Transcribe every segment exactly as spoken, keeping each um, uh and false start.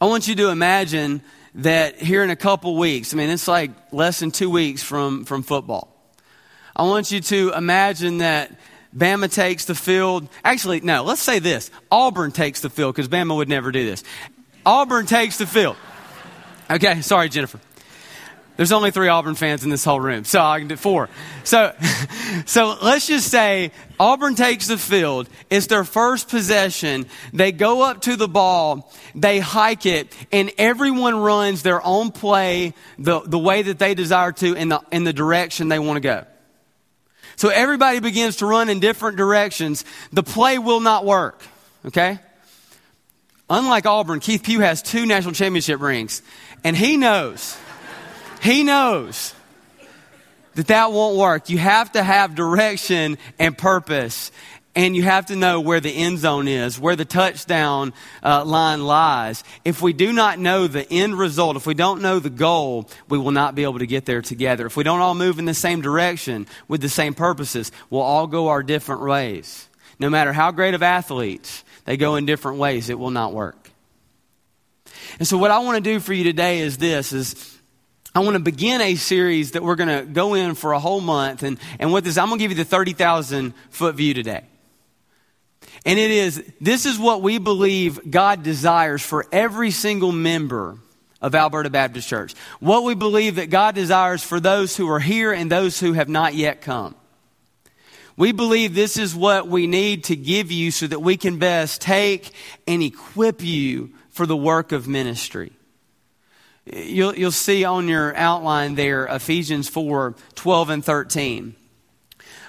I want you to imagine that here in a couple weeks, I mean, it's like less than two weeks from, from football. I want you to imagine that Bama takes the field. Actually, no, let's say this. Auburn takes the field, because Bama would never do this. Auburn takes the field. Okay, sorry, Jennifer. There's only three Auburn fans in this whole room, so I can do four. So, so let's just say Auburn takes the field. It's their first possession. They go up to the ball. They hike it, and everyone runs their own play the, the way that they desire to in the, in the direction they want to go. So everybody begins to run in different directions. The play will not work, okay? Unlike Auburn, Keith Pugh has two national championship rings, and he knows, he knows that that won't work. You have to have direction and purpose, and you have to know where the end zone is, where the touchdown uh, line lies. If we do not know the end result, if we don't know the goal, we will not be able to get there together. If we don't all move in the same direction with the same purposes, we'll all go our different ways. No matter how great of athletes, they go in different ways. It will not work. And so what I want to do for you today is this, is I want to begin a series that we're going to go in for a whole month. And, and with this, I'm going to give you the thirty thousand foot view today. And it is, this is what we believe God desires for every single member of Alberta Baptist Church. What we believe that God desires for those who are here and those who have not yet come. We believe this is what we need to give you so that we can best take and equip you for the work of ministry. You'll, you'll see on your outline there, Ephesians four, twelve and thirteen.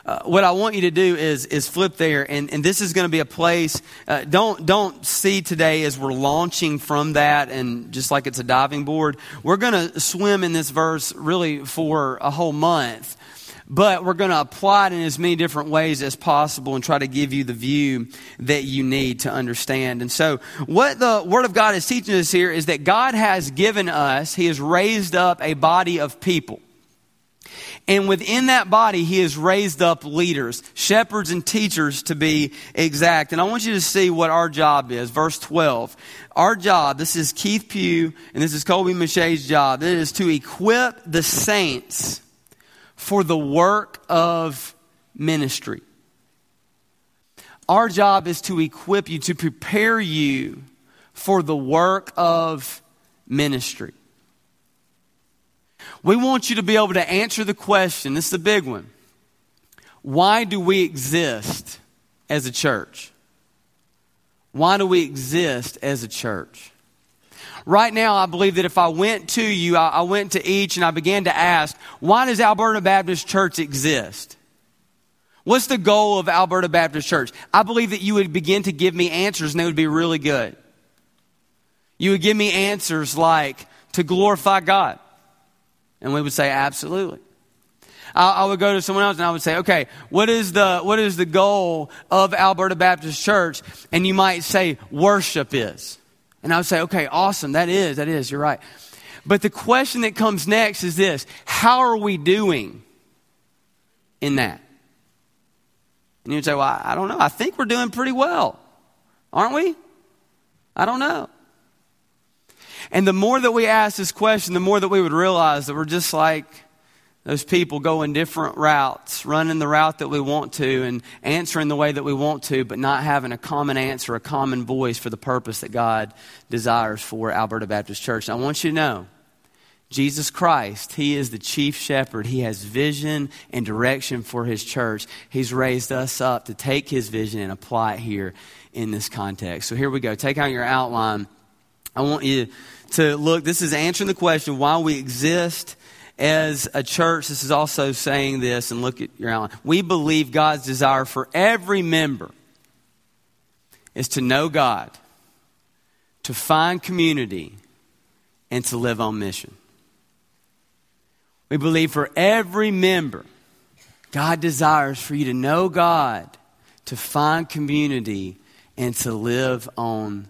Uh, what I want you to do is is flip there, and, and this is going to be a place, uh, don't don't see today as we're launching from that, and just like it's a diving board, we're going to swim in this verse really for a whole month, but we're going to apply it in as many different ways as possible and try to give you the view that you need to understand. And so what the Word of God is teaching us here is that God has given us, He has raised up a body of people. And within that body, He has raised up leaders, shepherds and teachers to be exact. And I want you to see what our job is. Verse twelve. Our job, this is Keith Pugh, and this is Colby Mache's job. It is to equip the saints for the work of ministry. Our job is to equip you, to prepare you for the work of ministry. We want you to be able to answer the question. This is the big one. Why do we exist as a church? Why do we exist as a church? Right now, I believe that if I went to you, I went to each and I began to ask, why does Alberta Baptist Church exist? What's the goal of Alberta Baptist Church? I believe that you would begin to give me answers, and they would be really good. You would give me answers like, to glorify God. And we would say, absolutely. I, I would go to someone else and I would say, okay, what is the what is the goal of Alberta Baptist Church? And you might say, worship is. And I would say, okay, awesome, that is, that is, you're right. But the question that comes next is this, how are we doing in that? And you'd say, well, I don't know. I think we're doing pretty well, aren't we? I don't know. And the more that we ask this question, the more that we would realize that we're just like those people going different routes, running the route that we want to and answering the way that we want to, but not having a common answer, a common voice for the purpose that God desires for Alberta Baptist Church. And I want you to know, Jesus Christ, He is the chief shepherd. He has vision and direction for His church. He's raised us up to take His vision and apply it here in this context. So here we go. Take out your outline. I want you to look. This is answering the question why we exist as a church. This is also saying this, and look at your outline. We believe God's desire for every member is to know God, to find community, and to live on mission. We believe for every member, God desires for you to know God, to find community, and to live on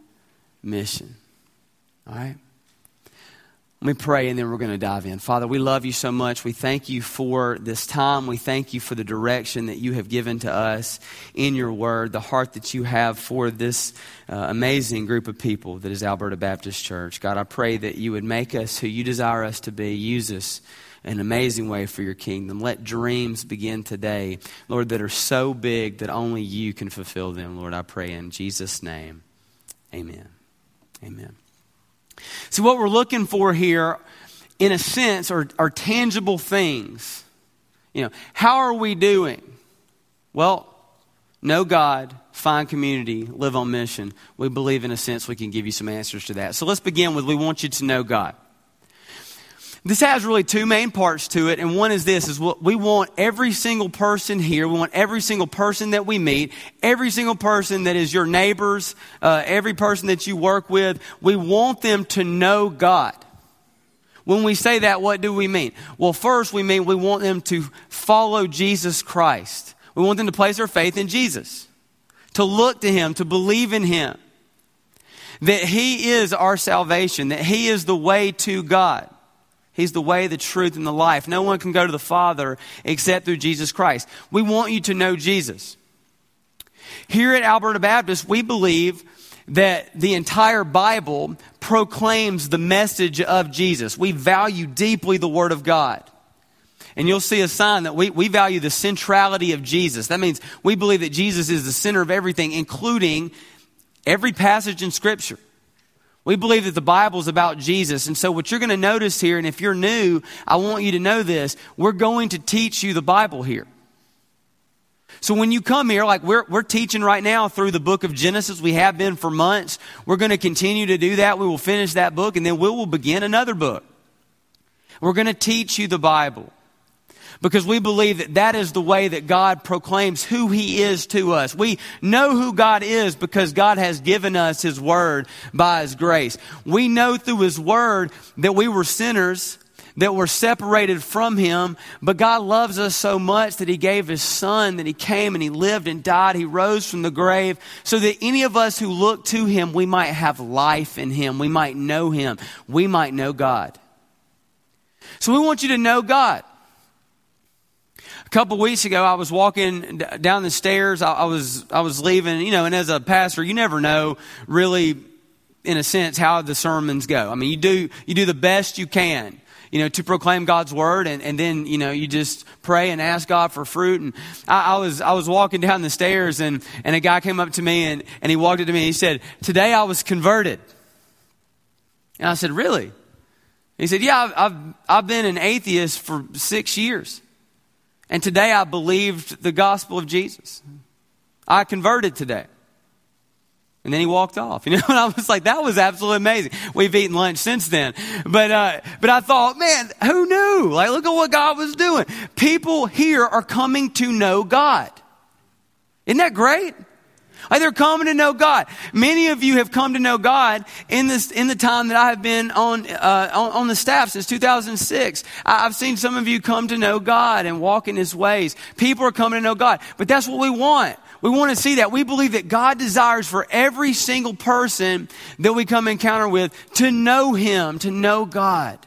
mission. All right. Let me pray, and then we're going to dive in. Father, we love you so much. We thank you for this time. We thank you for the direction that you have given to us in your word, the heart that you have for this uh, amazing group of people that is Alberta Baptist Church. God, I pray that you would make us who you desire us to be. Use us in an amazing way for your kingdom. Let dreams begin today, Lord, that are so big that only you can fulfill them. Lord, I pray in Jesus' name. Amen. Amen. So what we're looking for here, in a sense, are, are tangible things. You know, how are we doing? Well, know God, find community, live on mission. We believe, in a sense, we can give you some answers to that. So let's begin with, we want you to know God. This has really two main parts to it, and one is this, is what we want every single person here, we want every single person that we meet, every single person that is your neighbors, uh, every person that you work with, we want them to know God. When we say that, what do we mean? Well, first we mean we want them to follow Jesus Christ. We want them to place their faith in Jesus, to look to Him, to believe in Him, that He is our salvation, that He is the way to God. He's the way, the truth, and the life. No one can go to the Father except through Jesus Christ. We want you to know Jesus. Here at Alberta Baptist, we believe that the entire Bible proclaims the message of Jesus. We value deeply the Word of God. And you'll see a sign that we, we value the centrality of Jesus. That means we believe that Jesus is the center of everything, including every passage in Scripture. We believe that the Bible is about Jesus. And so what you're going to notice here, and if you're new, I want you to know this, we're going to teach you the Bible here. So when you come here, like we're we're teaching right now through the book of Genesis. We have been for months. We're going to continue to do that. We will finish that book, and then we will begin another book. We're going to teach you the Bible, because we believe that that is the way that God proclaims who He is to us. We know who God is because God has given us His Word by His grace. We know through His Word that we were sinners, that we're separated from Him, but God loves us so much that He gave His Son, that He came and He lived and died. He rose from the grave so that any of us who look to Him, we might have life in Him. We might know Him. We might know God. So we want you to know God. A couple weeks ago, I was walking down the stairs. I, I was I was leaving, you know, and as a pastor, you never know really, in a sense, how the sermons go. I mean, you do you do the best you can, you know, to proclaim God's word, and, and then, you know, you just pray and ask God for fruit. And I, I was I was walking down the stairs, and, and a guy came up to me, and, and he walked up to me, and he said, "Today I was converted." And I said, "Really?" He said, "Yeah, I've I've, I've been an atheist for six years. And today I believed the gospel of Jesus. I converted today." And then he walked off. You know, and I was like, that was absolutely amazing. We've eaten lunch since then. But uh, but I thought, man, who knew? Like, look at what God was doing. People here are coming to know God. Isn't that great? Like, they're coming to know God. Many of you have come to know God in this in the time that I have been on uh, on, on the staff since two thousand six. I, I've seen some of you come to know God and walk in His ways. People are coming to know God, but that's what we want. We want to see that. We believe that God desires for every single person that we come encounter with to know Him, to know God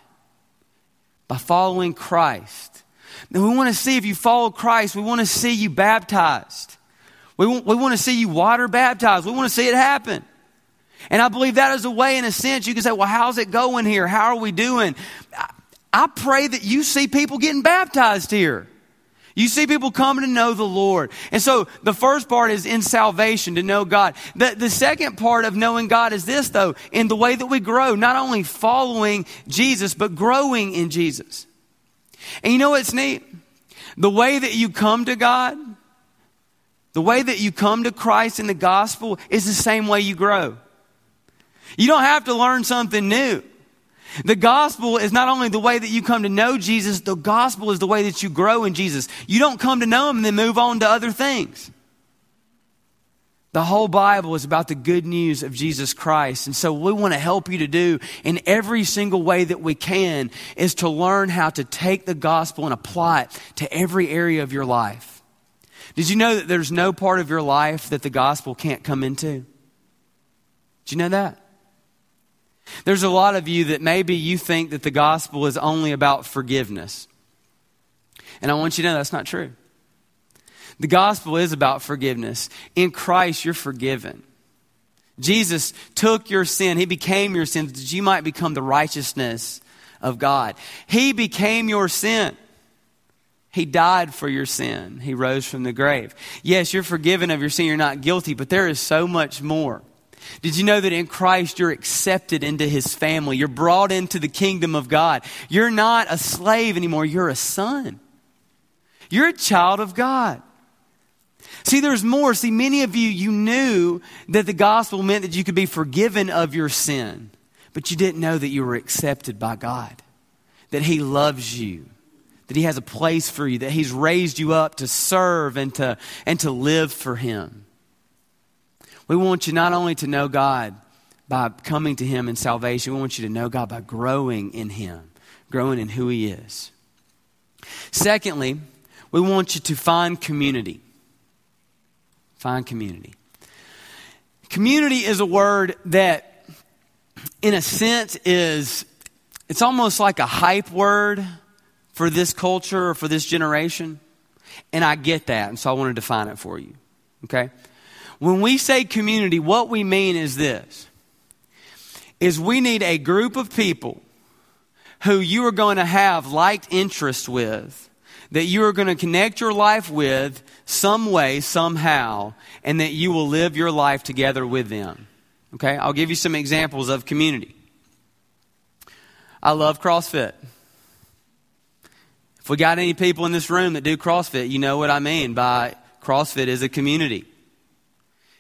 by following Christ. And we want to see if you follow Christ. We want to see you baptized. We want, we want to see you water baptized. We want to see it happen. And I believe that is a way, in a sense, you can say, well, how's it going here? How are we doing? I, I pray that you see people getting baptized here. You see people coming to know the Lord. And so the first part is in salvation, to know God. The, the second part of knowing God is this, though, in the way that we grow, not only following Jesus, but growing in Jesus. And you know what's neat? The way that you come to God, the way that you come to Christ in the gospel, is the same way you grow. You don't have to learn something new. The gospel is not only the way that you come to know Jesus, the gospel is the way that you grow in Jesus. You don't come to know Him and then move on to other things. The whole Bible is about the good news of Jesus Christ. And so what we want to help you to do in every single way that we can is to learn how to take the gospel and apply it to every area of your life. Did you know that there's no part of your life that the gospel can't come into? Did you know that? There's a lot of you that maybe you think that the gospel is only about forgiveness. And I want you to know that's not true. The gospel is about forgiveness. In Christ, you're forgiven. Jesus took your sin. He became your sin that you might become the righteousness of God. He became your sin. He died for your sin. He rose from the grave. Yes, you're forgiven of your sin. You're not guilty, but there is so much more. Did you know that in Christ you're accepted into His family? You're brought into the kingdom of God. You're not a slave anymore. You're a son. You're a child of God. See, there's more. See, many of you, you knew that the gospel meant that you could be forgiven of your sin, but you didn't know that you were accepted by God, that He loves you, that He has a place for you, that He's raised you up to serve and to, and to live for Him. We want you not only to know God by coming to Him in salvation, we want you to know God by growing in Him, growing in who He is. Secondly, we want you to find community. Find community. Community is a word that, in a sense, is, it's almost like a hype word for this culture or for this generation. And I get that, and so I want to define it for you. Okay? When we say community, what we mean is this, is we need a group of people who you are going to have like interests with, that you are going to connect your life with some way, somehow, and that you will live your life together with them. Okay? I'll give you some examples of community. I love CrossFit. If we got any people in this room that do CrossFit, you know what I mean by CrossFit is a community.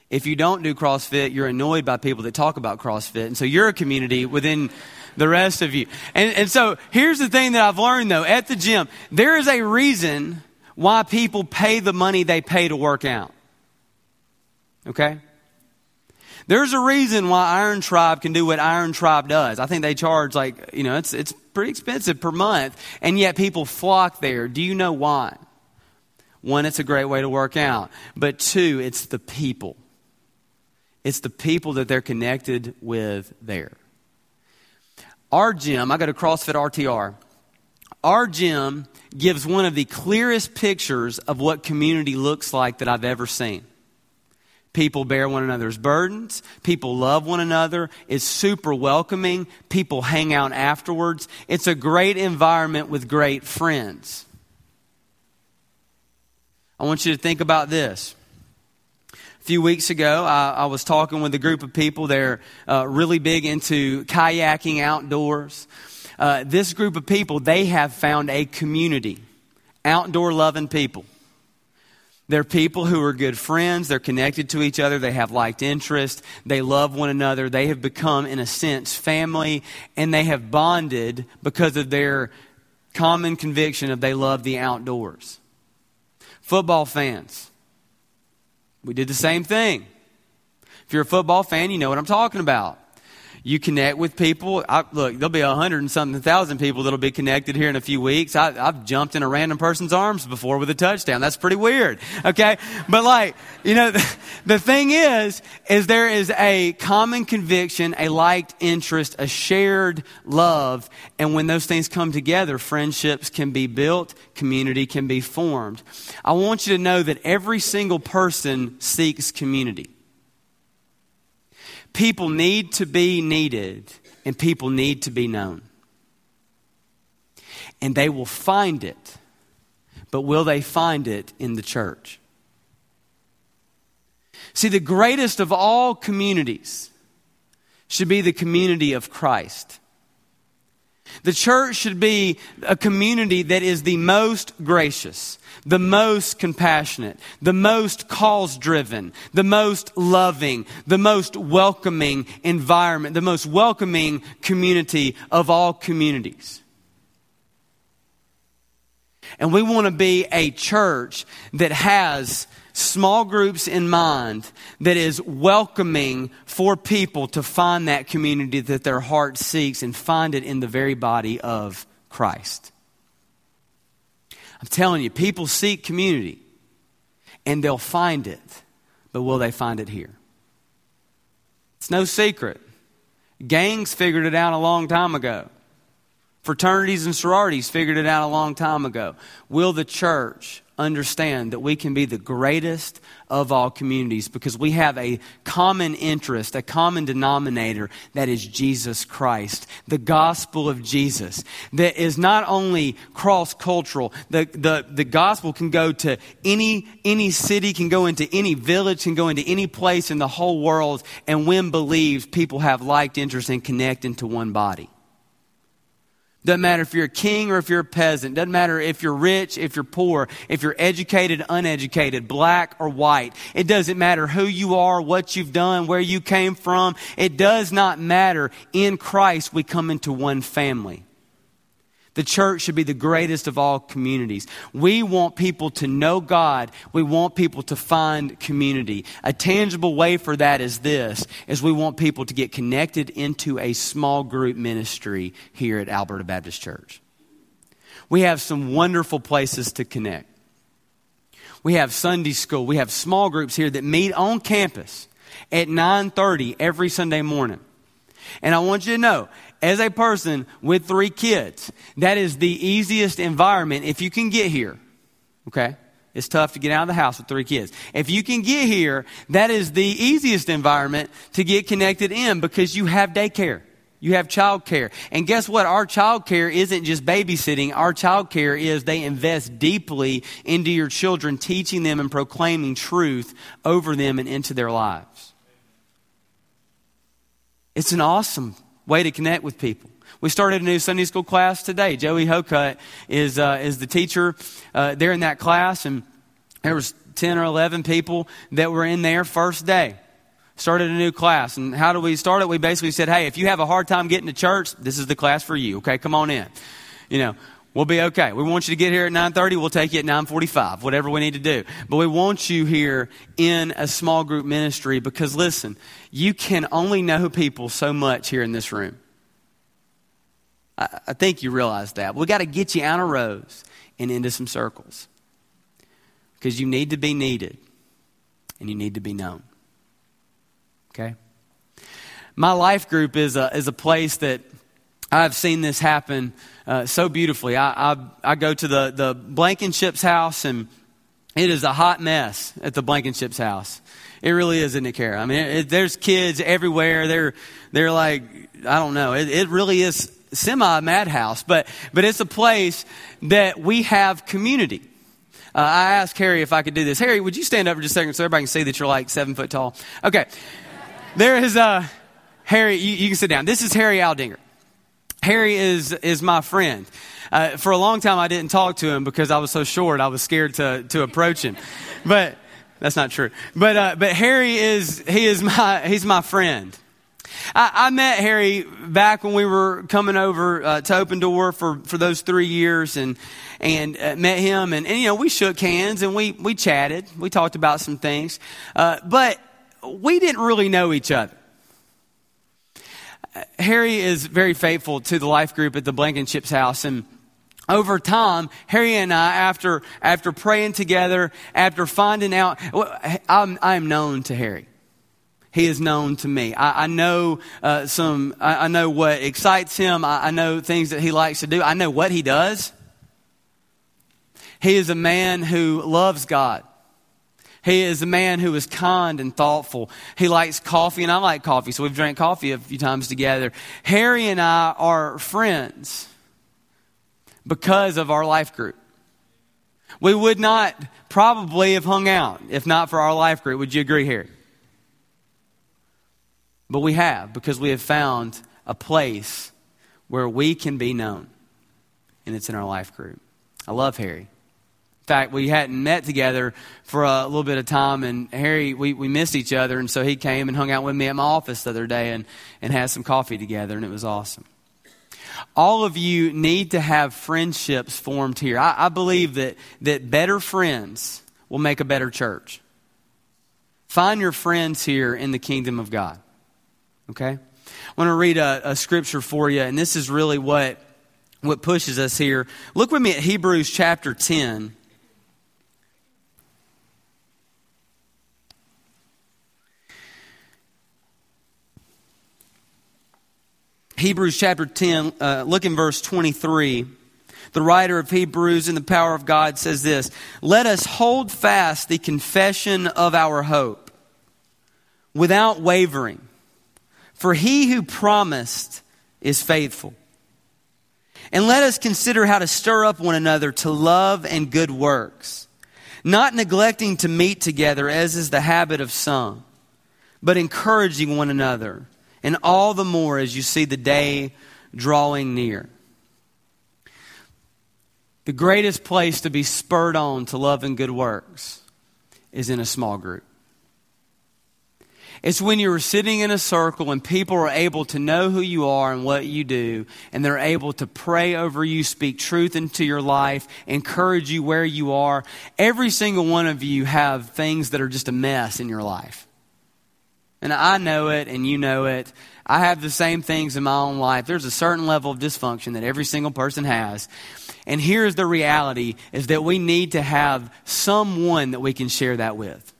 If you don't do CrossFit, you're annoyed by people that talk about CrossFit, and so you're a community within the rest of you. And, and so here's the thing that I've learned, though. At the gym, there is a reason why people pay the money they pay to work out. Okay? There's a reason why Iron Tribe can do what Iron Tribe does. I think they charge like, you know, it's it's pretty expensive per month, and yet people flock there. Do you know why? One, it's a great way to work out. But two, it's the people. It's the people that they're connected with there. Our gym, I go to CrossFit R T R. Our gym gives one of the clearest pictures of what community looks like that I've ever seen. People bear one another's burdens. People love one another. It's super welcoming. People hang out afterwards. It's a great environment with great friends. I want you to think about this. A few weeks ago, I, I was talking with a group of people. They're uh, really big into kayaking outdoors. Uh, this group of people, they have found a community, outdoor-loving people. They're people who are good friends. They're connected to each other. They have liked interests. They love one another. They have become, in a sense, family, and they have bonded because of their common conviction of they love the outdoors. Football fans. We did the same thing. If you're a football fan, you know what I'm talking about. You connect with people. I, look, there'll be a hundred and something thousand people that'll be connected here in a few weeks. I, I've jumped in a random person's arms before with a touchdown. That's pretty weird, okay? But like, you know, the, the thing is, is there is a common conviction, a liked interest, a shared love. And when those things come together, friendships can be built, community can be formed. I want you to know that every single person seeks community. People need to be needed, and people need to be known. And they will find it, but will they find it in the church? See, the greatest of all communities should be the community of Christ. The church should be a community that is the most gracious, the most compassionate, the most cause-driven, the most loving, the most welcoming environment, the most welcoming community of all communities. And we want to be a church that has small groups in mind, that is welcoming for people to find that community that their heart seeks and find it in the very body of Christ. I'm telling you, people seek community and they'll find it, but will they find it here? It's no secret. Gangs figured it out a long time ago. Fraternities and sororities figured it out a long time ago. Will the church understand that we can be the greatest of all communities because we have a common interest, a common denominator that is Jesus Christ, the gospel of Jesus, that is not only cross-cultural. The, the, the gospel can go to any, any city, can go into any village, can go into any place in the whole world, and when believed, people have like interests and connect into one body. Doesn't matter if you're a king or if you're a peasant. Doesn't matter if you're rich, if you're poor, if you're educated, uneducated, black or white. It doesn't matter who you are, what you've done, where you came from. It does not matter. In Christ, we come into one family. The church should be the greatest of all communities. We want people to know God. We want people to find community. A tangible way for that is this, is we want people to get connected into a small group ministry here at Alberta Baptist Church. We have some wonderful places to connect. We have Sunday school. We have small groups here that meet on campus at nine thirty every Sunday morning. And I want you to know, as a person with three kids, that is the easiest environment if you can get here, okay? It's tough to get out of the house with three kids. If you can get here, that is the easiest environment to get connected in because you have daycare. You have childcare. And guess what? Our childcare isn't just babysitting. Our childcare is they invest deeply into your children, teaching them and proclaiming truth over them and into their lives. It's an awesome way to connect with people. We started a new Sunday school class today. Joey Hocutt is uh, is the teacher uh, there in that class, and there was ten or eleven people that were in there first day. Started a new class, and how do we start it? We basically said, hey, if you have a hard time getting to church, this is the class for you, okay? Come on in. You know, we'll be okay. We want you to get here at nine thirty. We'll take you at nine forty-five, whatever we need to do. But we want you here in a small group ministry because, listen, you can only know people so much here in this room. I, I think you realize that. We got to get you out of rows and into some circles because you need to be needed and you need to be known. Okay? My life group is a, is a place that I've seen this happen uh, so beautifully. I, I I go to the the Blankenship's house, and it is a hot mess at the Blankenship's house. It really is, isn't it, Kara? I mean, it, it, there's kids everywhere. They're they're like, I don't know. It, it really is semi madhouse, but but it's a place that we have community. Uh, I asked Harry if I could do this. Harry, would you stand up for just a second so everybody can see that you're like seven foot tall? Okay, there is uh Harry. You, you can sit down. This is Harry Aldinger. Harry is is my friend. Uh, for a long time, I didn't talk to him because I was so short. I was scared to to approach him, but that's not true. But uh, but Harry is he is my he's my friend. I, I met Harry back when we were coming over uh, to Open Door for, for those three years, and and uh, met him, and, and you know we shook hands and we we chatted, we talked about some things, uh, but we didn't really know each other. Harry is very faithful to the life group at the Blankenship's house, and over time, Harry and I, after after praying together, after finding out, I'm I'm known to Harry. He is known to me. I, I know uh, some. I, I know what excites him. I, I know things that he likes to do. I know what he does. He is a man who loves God. He is a man who is kind and thoughtful. He likes coffee, and I like coffee, so we've drank coffee a few times together. Harry and I are friends because of our life group. We would not probably have hung out if not for our life group. Would you agree, Harry? But we have, because we have found a place where we can be known, and it's in our life group. I love Harry. In fact, we hadn't met together for a little bit of time, and Harry, we, we missed each other, and so he came and hung out with me at my office the other day and, and had some coffee together, and it was awesome. All of you need to have friendships formed here. I, I believe that, that better friends will make a better church. Find your friends here in the kingdom of God, okay? I want to read a, a scripture for you, and this is really what, what pushes us here. Look with me at Hebrews chapter ten. Hebrews chapter ten, uh, look in verse twenty-three. The writer of Hebrews in the power of God says this, "Let us hold fast the confession of our hope without wavering, for he who promised is faithful. And let us consider how to stir up one another to love and good works, not neglecting to meet together as is the habit of some, but encouraging one another, and all the more as you see the day drawing near." The greatest place to be spurred on to love and good works is in a small group. It's when you're sitting in a circle and people are able to know who you are and what you do, and they're able to pray over you, speak truth into your life, encourage you where you are. Every single one of you have things that are just a mess in your life. And I know it, and you know it. I have the same things in my own life. There's a certain level of dysfunction that every single person has. And here's the reality, is that we need to have someone that we can share that with.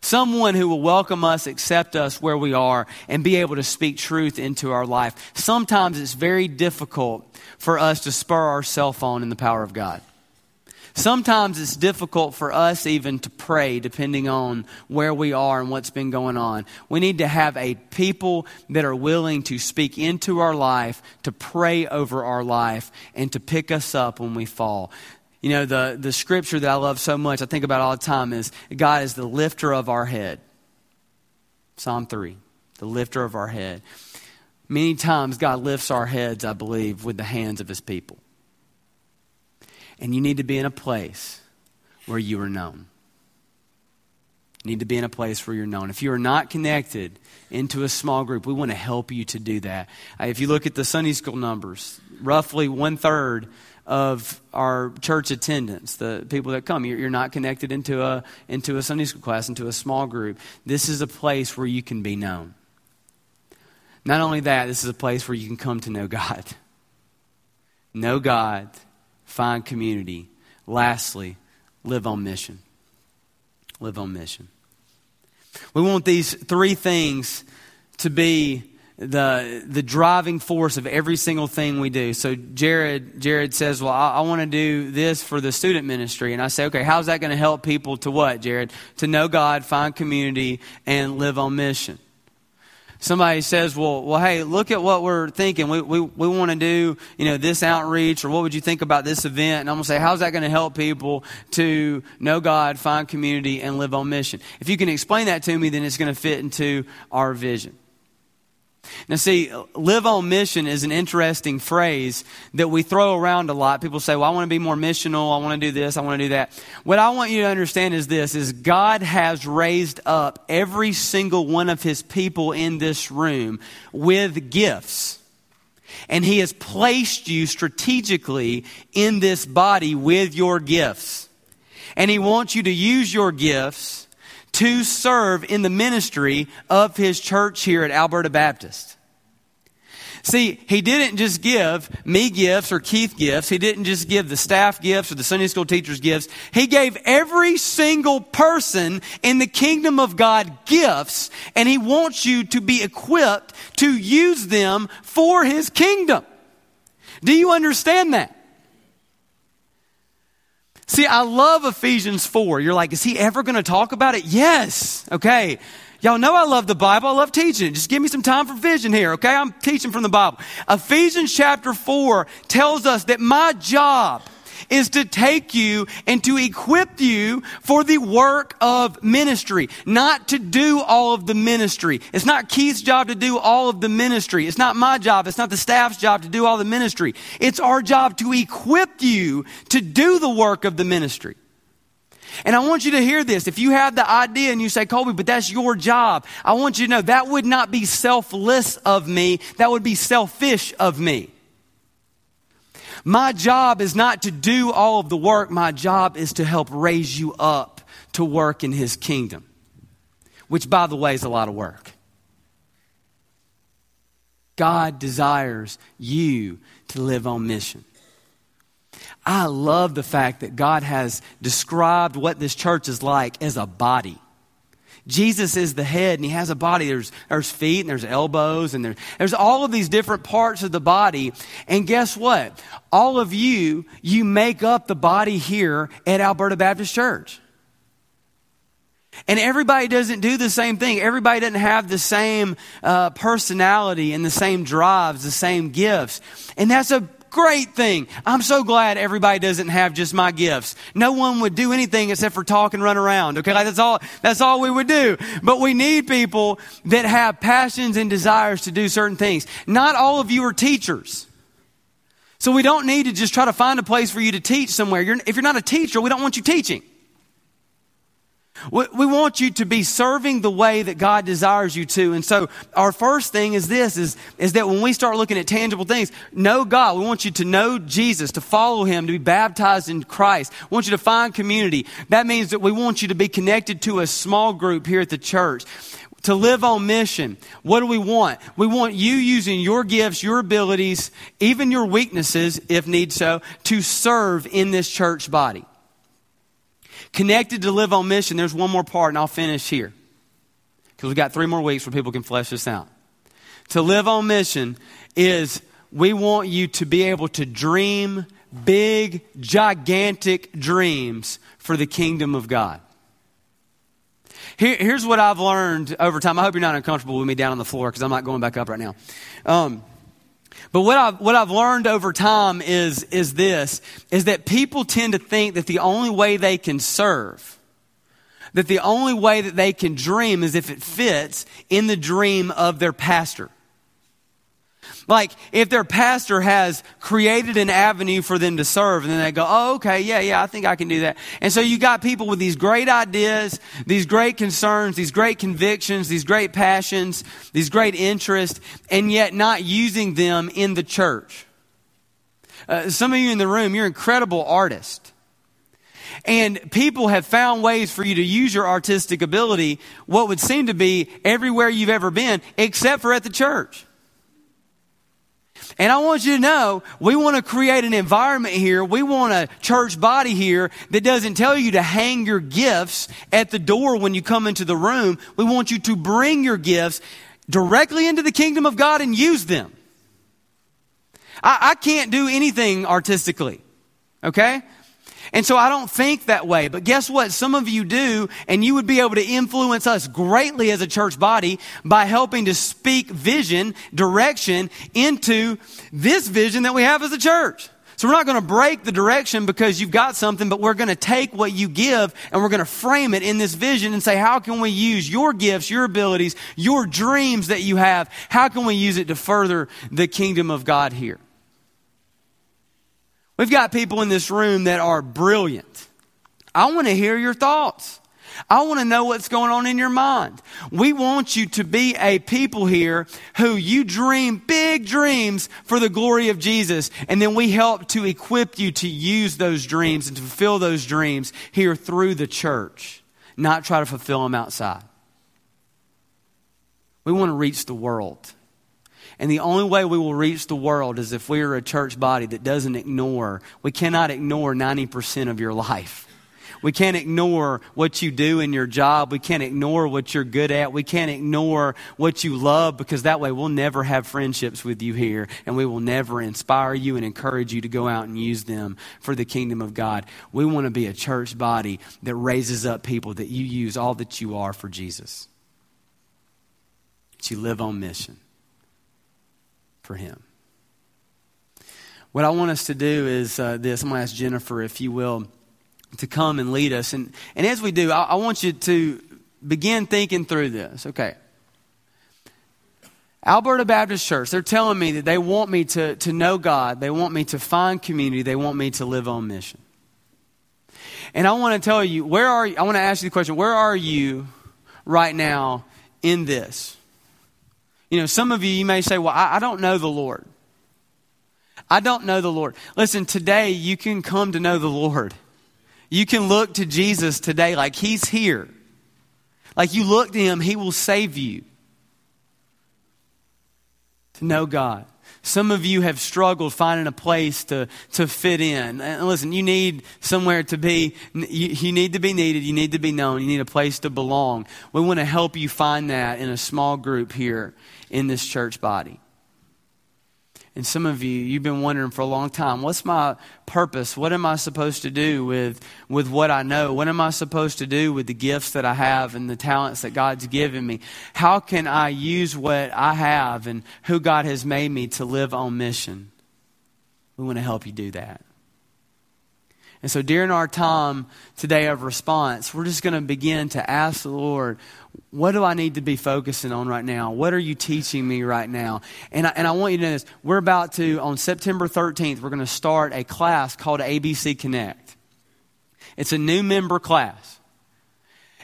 Someone who will welcome us, accept us where we are, and be able to speak truth into our life. Sometimes it's very difficult for us to spur ourselves on in the power of God. Sometimes it's difficult for us even to pray, depending on where we are and what's been going on. We need to have a people that are willing to speak into our life, to pray over our life, and to pick us up when we fall. You know, the, the scripture that I love so much, I think about all the time, is God is the lifter of our head. Psalm three, the lifter of our head. Many times God lifts our heads, I believe, with the hands of his people. And you need to be in a place where you are known. You need to be in a place where you're known. If you are not connected into a small group, we want to help you to do that. If you look at the Sunday school numbers, roughly one-third of our church attendance, the people that come, you're not connected into a, into a Sunday school class, into a small group. This is a place where you can be known. Not only that, this is a place where you can come to know God. Know God. Find community. Lastly, live on mission. Live on mission. We want these three things to be the the driving force of every single thing we do. So Jared Jared says, well, I, I want to do this for the student ministry. And I say, okay, how's that going to help people to what, Jared? To know God, find community, and live on mission. Somebody says, well, well, hey, look at what we're thinking. We we, we want to do, you know, this outreach, or what would you think about this event? And I'm going to say, how's that going to help people to know God, find community, and live on mission? If you can explain that to me, then it's going to fit into our vision. Now, see, live on mission is an interesting phrase that we throw around a lot. People say, well, I want to be more missional. I want to do this. I want to do that. What I want you to understand is this, is God has raised up every single one of his people in this room with gifts. And he has placed you strategically in this body with your gifts. And he wants you to use your gifts to serve in the ministry of his church here at Alberta Baptist. See, he didn't just give me gifts or Keith gifts. He didn't just give the staff gifts or the Sunday school teachers gifts. He gave every single person in the kingdom of God gifts, and he wants you to be equipped to use them for his kingdom. Do you understand that? See, I love Ephesians four. You're like, is he ever going to talk about it? Yes. Okay. Y'all know I love the Bible. I love teaching it. Just give me some time for vision here, okay? I'm teaching from the Bible. Ephesians chapter four tells us that my job is to take you and to equip you for the work of ministry, not to do all of the ministry. It's not Keith's job to do all of the ministry. It's not my job. It's not the staff's job to do all the ministry. It's our job to equip you to do the work of the ministry. And I want you to hear this. If you have the idea and you say, Colby, but that's your job, I want you to know that would not be selfless of me. That would be selfish of me. My job is not to do all of the work. My job is to help raise you up to work in his kingdom, which, by the way, is a lot of work. God desires you to live on mission. I love the fact that God has described what this church is like as a body. Jesus is the head and he has a body. There's, there's feet and there's elbows and there, there's all of these different parts of the body. And guess what? All of you, you make up the body here at Alberta Baptist Church. And everybody doesn't do the same thing. Everybody doesn't have the same uh, personality and the same drives, the same gifts. And that's a great thing. I'm so glad everybody doesn't have just my gifts. No one would do anything except for talk and run around. Okay, like that's all, that's all we would do. But we need people that have passions and desires to do certain things. Not all of you are teachers. So we don't need to just try to find a place for you to teach somewhere. You're, if you're not a teacher, we don't want you teaching. We want you to be serving the way that God desires you to. And so our first thing is this, is, is that when we start looking at tangible things, know God. We want you to know Jesus, to follow him, to be baptized in Christ. We want you to find community. That means that we want you to be connected to a small group here at the church. To live on mission. What do we want? We want you using your gifts, your abilities, even your weaknesses, if need so, to serve in this church body. Connected to live on mission. There's one more part, and I'll finish here, because we've got three more weeks where people can flesh this out. To live on mission is we want you to be able to dream big, gigantic dreams for the kingdom of God. Here, here's what I've learned over time. I hope you're not uncomfortable with me down on the floor, because I'm not going back up right now. Um, But what I've, what I've learned over time is, is this, is that people tend to think that the only way they can serve, that the only way that they can dream is if it fits in the dream of their pastor. Like, if their pastor has created an avenue for them to serve, and then they go, oh, okay, yeah, yeah, I think I can do that. And so you got people with these great ideas, these great concerns, these great convictions, these great passions, these great interests, and yet not using them in the church. Uh, some of you in the room, you're incredible artists. And people have found ways for you to use your artistic ability, what would seem to be everywhere you've ever been, except for at the church. And I want you to know, we want to create an environment here. We want a church body here that doesn't tell you to hang your gifts at the door when you come into the room. We want you to bring your gifts directly into the kingdom of God and use them. I, I can't do anything artistically, okay? And so I don't think that way. But guess what? Some of you do, and you would be able to influence us greatly as a church body by helping to speak vision, direction into this vision that we have as a church. So we're not going to break the direction because you've got something, but we're going to take what you give and we're going to frame it in this vision and say, how can we use your gifts, your abilities, your dreams that you have? How can we use it to further the kingdom of God here? We've got people in this room that are brilliant. I want to hear your thoughts. I want to know what's going on in your mind. We want you to be a people here who you dream big dreams for the glory of Jesus. And then we help to equip you to use those dreams and to fulfill those dreams here through the church, not try to fulfill them outside. We want to reach the world. And the only way we will reach the world is if we are a church body that doesn't ignore. We cannot ignore ninety percent of your life. We can't ignore what you do in your job. We can't ignore what you're good at. We can't ignore what you love, because that way we'll never have friendships with you here, and we will never inspire you and encourage you to go out and use them for the kingdom of God. We want to be a church body that raises up people, that you use all that you are for Jesus. That you live on mission. For him. What I want us to do is uh, this. I'm going to ask Jennifer, if you will, to come and lead us. And, and as we do, I, I want you to begin thinking through this. Okay. Alberta Baptist Church, they're telling me that they want me to, to know God. They want me to find community. They want me to live on mission. And I want to tell you, where are you? I want to ask you the question, where are you right now in this? You know, some of you, you may say, well, I, I don't know the Lord. I don't know the Lord. Listen, today you can come to know the Lord. You can look to Jesus today like he's here. Like you look to him, he will save you. To know God. Some of you have struggled finding a place to, to fit in. And listen, you need somewhere to be. You, you need to be needed. You need to be known. You need a place to belong. We want to help you find that in a small group here in this church body. And some of you, you've been wondering for a long time, what's my purpose? What am I supposed to do with, with what I know? What am I supposed to do with the gifts that I have and the talents that God's given me? How can I use what I have and who God has made me to live on mission? We want to help you do that. And so during our time today of response, we're just going to begin to ask the Lord, what do I need to be focusing on right now? What are you teaching me right now? And I, and I want you to know this. We're about to, on September thirteenth, we're going to start a class called A B C Connect. It's a new member class.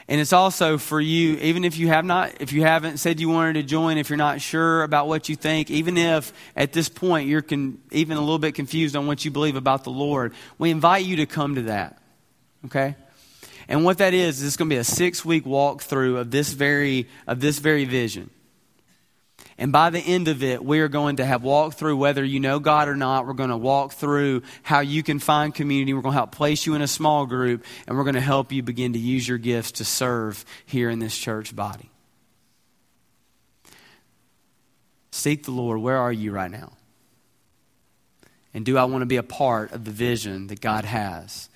And it's also for you, even if you have not, if you haven't said you wanted to join, if you're not sure about what you think, even if at this point you're con, even a little bit confused on what you believe about the Lord, we invite you to come to that, okay? And what that is, is it's going to be a six-week walkthrough of this very of this very vision. And by the end of it, we are going to have walked through whether you know God or not. We're going to walk through how you can find community. We're going to help place you in a small group. And we're going to help you begin to use your gifts to serve here in this church body. Seek the Lord. Where are you right now? And do I want to be a part of the vision that God has